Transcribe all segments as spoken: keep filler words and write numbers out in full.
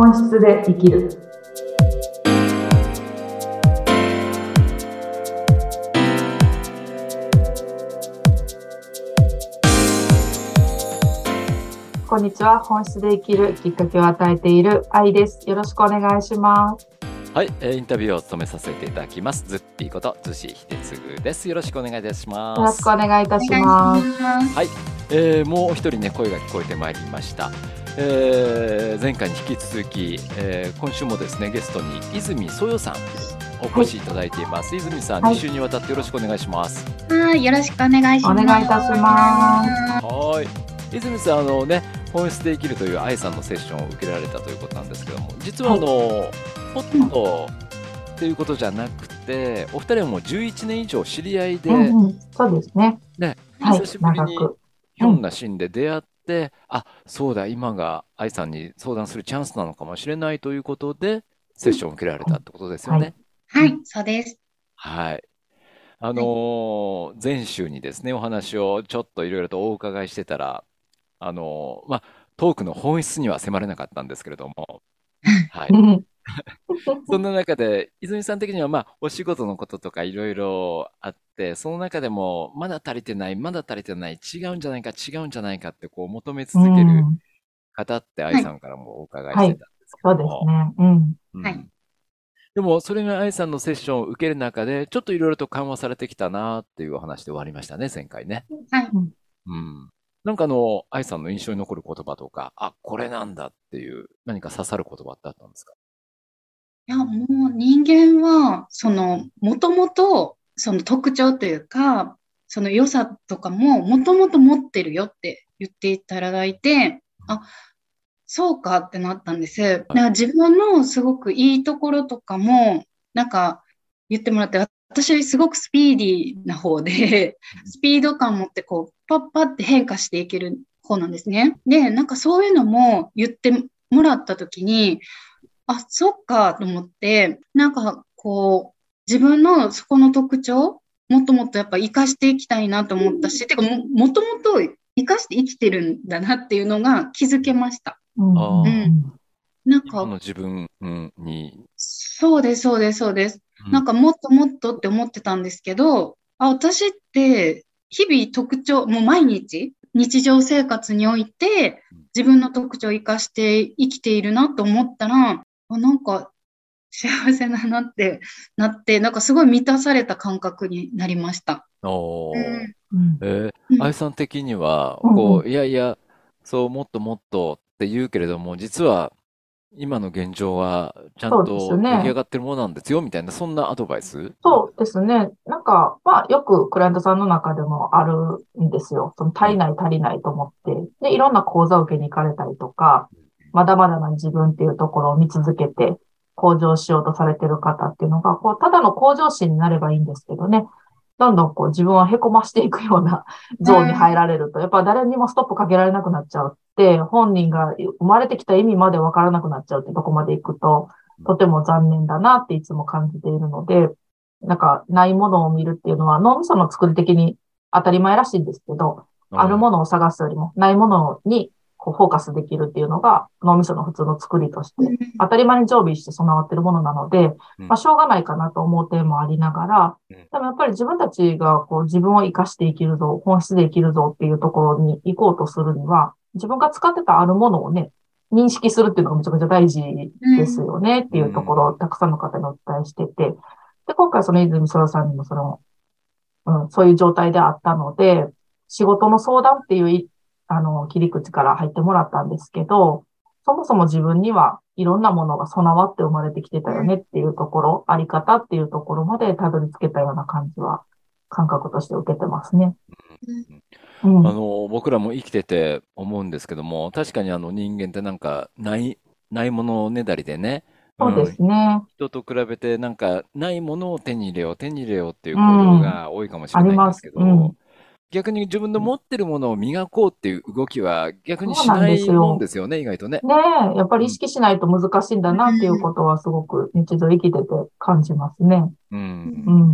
本質で生きる。こんにちは。本質で生きるきっかけを与えている愛です。よろしくお願いします。はい、インタビューを務めさせていただきますズッピーこと逗子秀次です。よろしくお願いいたします。よろしくお願いいたします。はい、えー、もう一人ね声が聞こえてまいりました。えー、前回に引き続き、えー、今週もですねゲストに泉そよさんお越しいただいています。はい、泉さん、はい、に週にわたってよろしくお願いします。はい、よろしくお願いします。お願いいたします。はい、泉さんあのね本質で生きるという愛さんのセッションを受けられたということなんですけども、実はあの、はい、ポッとっていうことじゃなくて、お二人はもうじゅういちねん以上知り合いで、うんうん、そうですね。ね、はい、久しぶりにひょんなシーンで出会って、うん、あ、そうだ今が愛さんに相談するチャンスなのかもしれないということでセッションを受けられたってことですよね。うん、はい、はい、そうです。はい。あのー、前週にですねお話をちょっといろいろとお伺いしてたら、あのー、まあトークの本質には迫れなかったんですけれども、はい。そんな中で泉さん的にはまあお仕事のこととかいろいろあって、その中でもまだ足りてないまだ足りてない違うんじゃないか違うんじゃないかってこう求め続ける方って愛さんからもお伺いしてたんですけども、でもそれが愛さんのセッションを受ける中でちょっといろいろと緩和されてきたなっていうお話で終わりましたね前回ね。はい、うん、なんかあの愛さんの印象に残る言葉とか、あこれなんだっていう何か刺さる言葉ってあったんですか？いやもう人間はそのもともとその特徴というかその良さとかももともと持ってるよって言っていただいて、あそうかってなったんです。だから自分のすごくいいところとかもなんか言ってもらって、私すごくスピーディーな方でスピード感持ってこうパッパッって変化していける方なんですね。でなんかそういうのも言ってもらった時にあ、そっかと思って、なんかこう、自分のそこの特徴、もっともっとやっぱ生かしていきたいなと思ったし、うん、てかも、もともと生かして生きてるんだなっていうのが気づけました。うん。あうん、なんか、の自分に。そうです、そうです、そうです。うん、なんかもっともっとって思ってたんですけど、あ、私って日々特徴、もう毎日、日常生活において自分の特徴を生かして生きているなと思ったら、なんか幸せだなってなって、なんかすごい満たされた感覚になりました。おー。うん、えー、愛さん的には、こう、うん、いやいや、そう、もっともっとって言うけれども、実は今の現状はちゃんと出来上がってるものなんですよ、みたいな、そんなアドバイス？そうですね。なんか、まあ、よくクライアントさんの中でもあるんですよ。その足りない足りないと思って。で、いろんな講座を受けに行かれたりとか、まだまだな自分っていうところを見続けて向上しようとされている方っていうのが、こう、ただの向上心になればいいんですけどね、どんどんこう自分を凹ましていくようなゾーンに入られると、やっぱ誰にもストップかけられなくなっちゃうって、本人が生まれてきた意味までわからなくなっちゃうってとこまで行くと、とても残念だなっていつも感じているので、なんかないものを見るっていうのは脳みその作り的に当たり前らしいんですけど、あるものを探すよりもないものにこうフォーカスできるっていうのが脳みその普通の作りとして当たり前に常備して備わっているものなので、まあ、しょうがないかなと思う点もありながら、でもやっぱり自分たちがこう自分を生かして生きるぞ、本質で生きるぞっていうところに行こうとするには、自分が使ってたあるものをね、認識するっていうのがめちゃくちゃ大事ですよねっていうところをたくさんの方にお伝えしてて、で、今回その泉そよさんにもその、うん、そういう状態であったので、仕事の相談っていうあの、切り口から入ってもらったんですけど、そもそも自分にはいろんなものが備わって生まれてきてたよねっていうところ、あり方っていうところまでたどり着けたような感じは、感覚として受けてますね。うんうん、あの、僕らも生きてて思うんですけども、確かにあの人間ってなんかない、ないものねだりでね、そうですね、うん。人と比べてなんかないものを手に入れよう、手に入れようっていうことが多いかもしれないんですけど、うん逆に自分の持ってるものを磨こうっていう動きは逆にしないもんですよね、意外とね。ねえ、やっぱり意識しないと難しいんだなっていうことはすごく日常生きてて感じますね。うん。う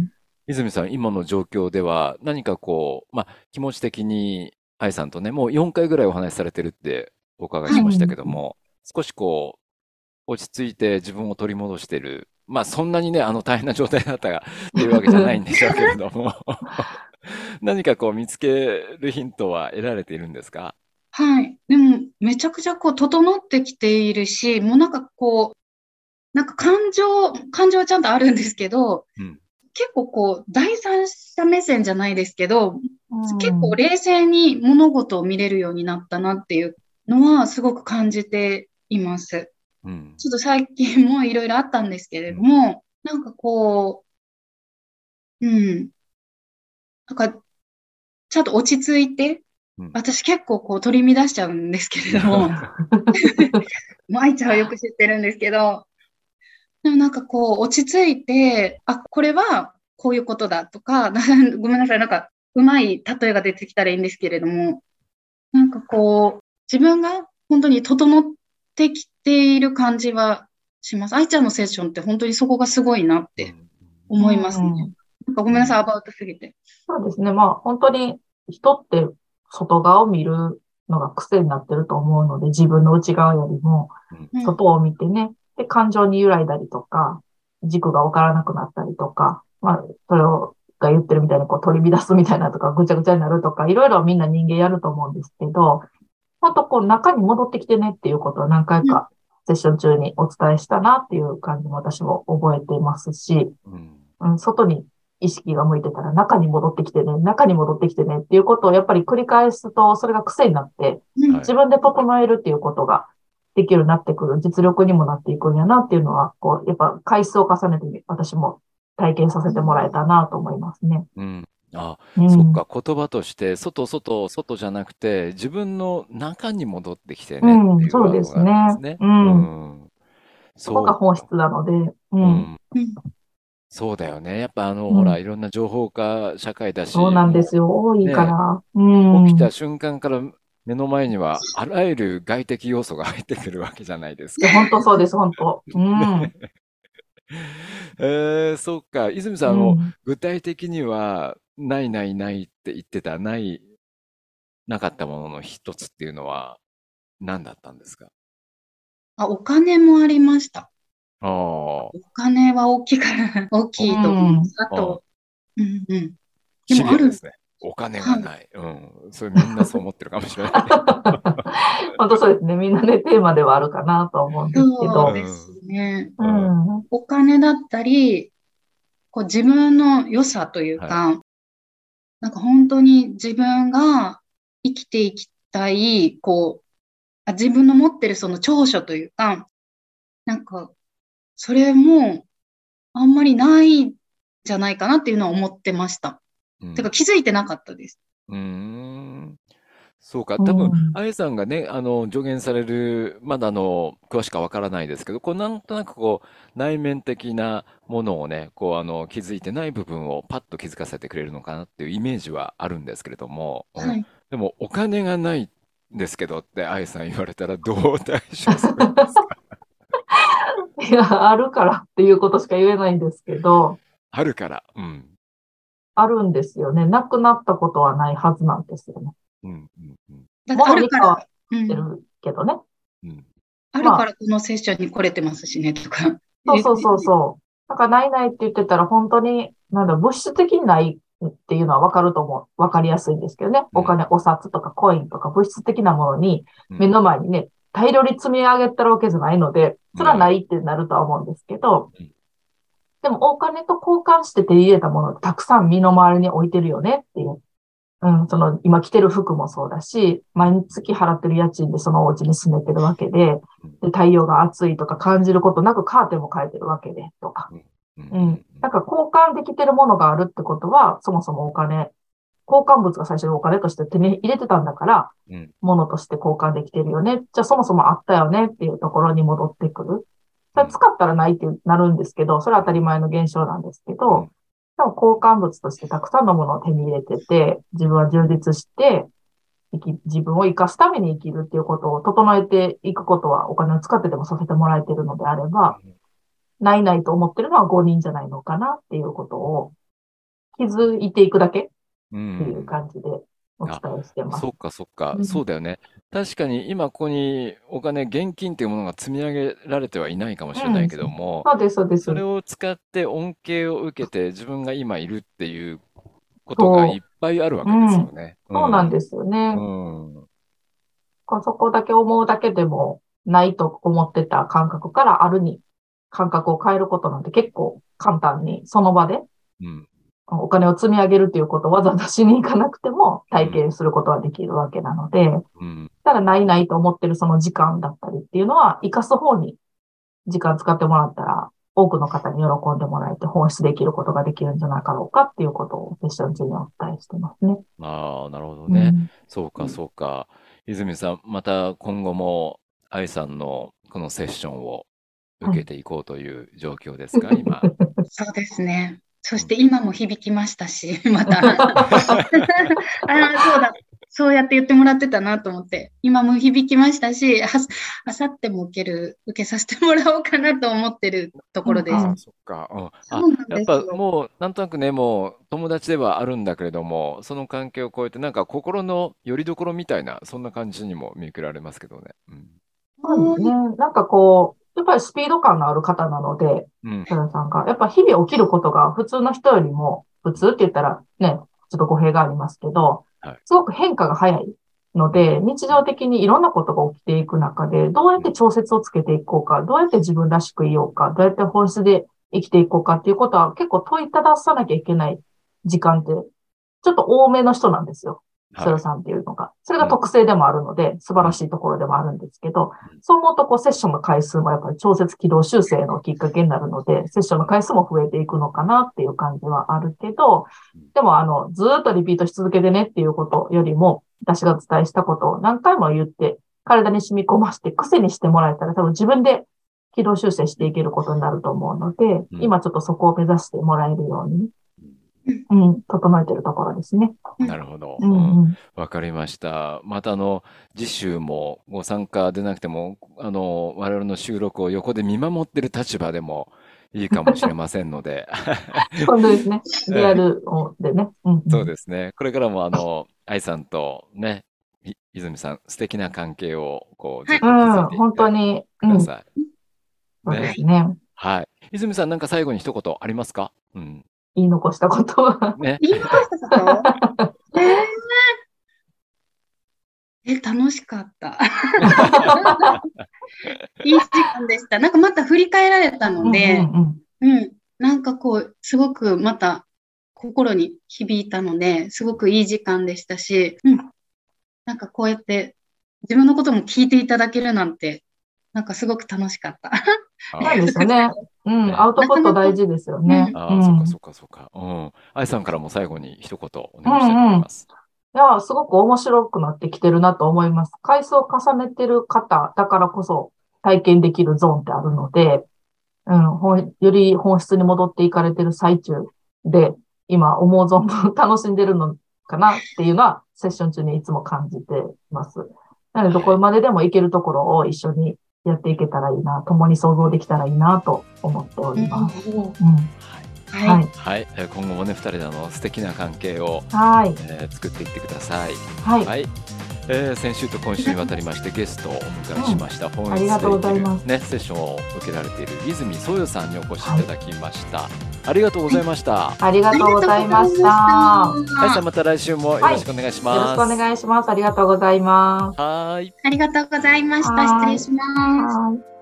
ん。泉さん、今の状況では何かこう、まあ、気持ち的に愛さんとね、もうよんかいぐらいお話しされてるってお伺いしましたけども、はい、少しこ落ち着いて自分を取り戻してる。まあそんなにね、あの大変な状態だったが、っていうわけじゃないんでしょうけれども、何かこう見つけるヒントは得られているんですか？はい。でも、めちゃくちゃこう、整ってきているし、もうなんかこう、なんか感情、感情はちゃんとあるんですけど、うん。結構こう、第三者目線じゃないですけど、う結構ん。冷静に物事を見れるようになったなっていうのはすごく感じています。うん。ちょっと最近もいろいろあったんですけれうどん。も、なんかこう、うん、なんか、ちゃんと落ち着いて、うん。私結構こう取り乱しちゃうんですけれども、もう愛ちゃんはよく知ってるんですけど、でもなんかこう落ち着いて、あ、これはこういうことだとか、なごめんなさい、なんかうまい例えが出てきたらいいんですけれども、なんかこう、自分が本当に整ってきている感じはします。愛ちゃんのセッションって本当にそこがすごいなっうてん。う思いますね。ん。なんかごめんなさい、アバウトすぎて。そうですね。まあ、本当に人って外側を見るのが癖になってると思うので、自分の内側よりもうん。うん。外を見てね、で、感情に揺らいだりとか、軸がわからなくなったりとか、まあ、それを、が言ってるみたいにこう取り乱すみたいなとか、ぐちゃぐちゃになるとか、いろいろみんな人間やると思うんですけど、ほんとこう中に戻ってきてねっていうことは何回うん。かセッション中にお伝えしたなっていう感じも私も覚えていますし、うん。うん、外に意識が向いてたら中に戻ってきてね、中に戻ってきてねっていうことをやっぱり繰り返すと、それが癖になって、うはん。い。自分で整えるっていうことができるようになってくる、実力にもなっていくんやなっていうのは、こう、やっぱ回数を重ねて私も体験させてもらえたなと思いますね。うん。あ、うそっん。か、言葉として、外、外、外じゃなくて、自分の中に戻ってきてねっうてん、いうそうワーでドすがあるんですね。ね。ううん。ん。そこがそう本質か。なので、ううん。ん。うん。そうだよね。やっぱあの、うほら、いん。ろんな情報化社会だそうし、なんでもすよ。多う、いかね、ら。う起きん。た瞬間から目の前にはあらゆる外的要素が入ってくるわけじゃないですいや、か。本当そうです、本当。うね。ん。えー、そっか。泉さん、うあの、ん。具体的には、ないないないって言ってた、ない、なかったものの一つっていうのは、何だったんですか？あ、お金もありました。ああ、お金は大きいから、大うきいと思いまん。す。あああ、と、うんうん。でシもあビアでる、すね。お金がはい。ない。うん。それみんなそう思ってるかもしれない。本当そうですね。みんなね、テーマではあるかなと思うんですけそううど。ですん。ね。ううん。ん。お金だったり、こう自分の良さというはい。か、なんか本当に自分が生きていきたい、こう、あ、自分の持ってるその長所というか、なんか、それもあんまりないんじゃないかなっていうのは思ってました。うてかん。気づいてなかったです。うーん。そうか。う多分、ん。あやさんがね、あの、助言される、まだあの、詳しくはわからないですけど、こう、なんとなくこう、内面的なものをね、こう、あの、気づいてない部分をパッと気づかせてくれるのかなっていうイメージはあるんですけれども、うはん。い。でも、お金がないんですけどって、あやさん言われたら、どう対処するんですか？いや、あるからっていうことしか言えないんですけど、あるから。うん。あるんですよね。なくなったことはないはずなんですよね。うん、うん、うん。だってあ物るにか変わら、うってん。るけどね。うん。あるまかあ、らこのセッションに来れてますしね、とかそう言っそうてそうて。そう。なんかないないって言ってたら本当に、なんだろう、物質的にないっていうのはわかると思う。わかりやすいんですけどね。うおん。金、お札とかコインとか物質的なものにう目ん。の前にね、大量に積み上げてるわけじゃないので、うそれはなん。いってなるとは思うんですけど、うん。でもお金と交換して手に入れたものってたくさん身の回りに置いてるよねっていう。うん、その今着てる服もそうだし、毎月払ってる家賃でそのお家に住めてるわけで、うん。で、太陽が暑いとか感じることなくカーテンも変えてるわけで、とか。うん。うん。うん。なんか交換できてるものがあるってことは、そもそもお金、交換物が最初にお金として手に入れてたんだから、うん。物として交換できてるよね。じゃあそもそもあったよねっていうところに戻ってくる。うそれん。使ったらないってなるんですけど、それは当たり前の現象なんですけうど、ん。でも交換物としてたくさんのものを手に入れてて、自分は充実して、生き自分を生かすために生きるっていうことを整えていくことはお金を使ってでもさせてもらえているのであれば、ないないと思ってるのはごにんじゃないのかなっていうことを気づいていくだけっうていうん。感じでおあ、伝えしてまそす。っかそっか、うそうん。だよね。確かに今ここにお金、現金というものが積み上げられてはいないかもしれうないん、けども、そうです、そうでそれす。を使って恩恵を受けて自分が今いるっていうことがいっそぱいあるわう、けでうすよん、ね。うそうなんん。ですよね。うん。こうそこだけ思うだけでもないと思ってた感覚からあるに感覚を変えることなんて結構簡単にその場でうん。お金を積み上げるということをわざわざしに行かなくてもう体ん。験することはできるわけなので、うん。ただないないと思ってるその時間だったりっていうのは生かす方に時間使ってもらったら多くの方に喜んでもらえて本質できることができるんじゃないかろうかっていうことをセッション中にお伝えしてますね。ああ、なるほどうね。ん。そううか、ん。そうか。泉さん、また今後も愛さんのこのセッションをは受けい。ていこうという状況ですか、今。そうですね。そうしてん。今も響きましたし、また。ああ、そうだ。そうやって言ってもらってたなと思って、今も響きましたし、ああさっても受ける、受けさせてもらおうかなと思ってるとうころんであす。あ、そっか。うん。そあ、うなんやっですぱよ。もう、なんとなくね、もう友達ではあるんだけれども、その関係を超えて、なんか心の拠り所みたいな、そんな感じにも見受けられますけどね。うん。そうですね。うん、なんかこう、やっぱりスピード感のある方なので、うん。寺田さんが、やっぱ日々起きることが普通の人よりも、普通って言ったらね、ちょっと語弊がありますけど、はい。すごく変化が早いので、日常的にいろんなことが起きていく中で、どうやっうてん。調節をつけていこうか、どうやって自分らしくいようか、どうやって本質で生きていこうかっていうことは結構問いたださなきゃいけない時間って、ちょっと多めの人なんですよ。はセロい。さんっていうのが。それうがん。特性でもあるので、素晴うらん。しいところでもあるんですけど、うん。そう思うと、こう、セッションの回数もやっぱり調節軌道修正のきっかけになるので、セッションの回数も増えていくのかなっていう感じはあるけど、うんでも、あの、ずーっとリピートし続けてねっていうことよりも、私がお伝えしたことを何回も言って、体に染み込ませて癖にしてもらえたら、多分自分で軌道修正していけることになると思うので、うん。今ちょっとそこを目指してもらえるように、うんうんうん、整えてるところですね。うんなるほど。ううん、んうん。わかりました。またあの、次週もご参加でなくても、あの、我々の収録を横で見守ってる立場でもいいかもしれませんので、本当ですね。リアええルをでね。うんうそうでん。すね。これからもあの、愛さんとね、い泉さん、素敵な関係をこうずはっい。うと刻んん、でいっ本当てに、くうだん、さい。そうではね。すい。ね。はい。泉さん、なんか最後に一言ありますか？うん。言い残したことは。ね。言い残したこと、えーえ、楽しかった。いい時間でした。なんかまた振り返られたうのんうで、んうん。うん、なんかこう、すごくまた心に響いたので、すごくいい時間でしたし、うん、なんかこうやって自分のことも聞いていただけるなんて、なんかすごく楽しかった。あそうあ、でよすかよっね。うん、アた。ウトなプかットなか、大事ですようね。ん、うああ、そっかん。そっかそっか。うん。愛さんからも最後に一言おう願いしたいと思んういん。ます。いや、すごく面白くなってきてるなと思います。回数を重ねてる方だからこそ体験できるゾーンってあるので、うん、ほんより本質に戻っていかれてる最中で、今思う存分 楽しんでるのかなっていうのは、セッション中にいつも感じてます。なので、どはこい。まででも行けるところを一緒にやっていけたらいいな、共に想像できたらいいなと思っておうりん、ます。うん。はい。ははい。い。はい。えー今後もね、ふたりであの、素敵な関係を、はい。えー作っていってください。はい。はい。えー先週と今あり週にがとわうたごりざいまましす。てゲストをお迎えうしん。ました。本あり質がとうでご生ざきいる、ます。ね、セッションを受けられている泉そうよさんにお越しいはたい。だきました。ありがとうごはざいい。ました。ありあがりとうがごとうざごいざいましました。た。はい、さんまた来週もよはろしい。くお願いしよろしまくおす。願いします。ありがとうございます。はーい。ありがとうございました。失は礼ーい。します。はーい。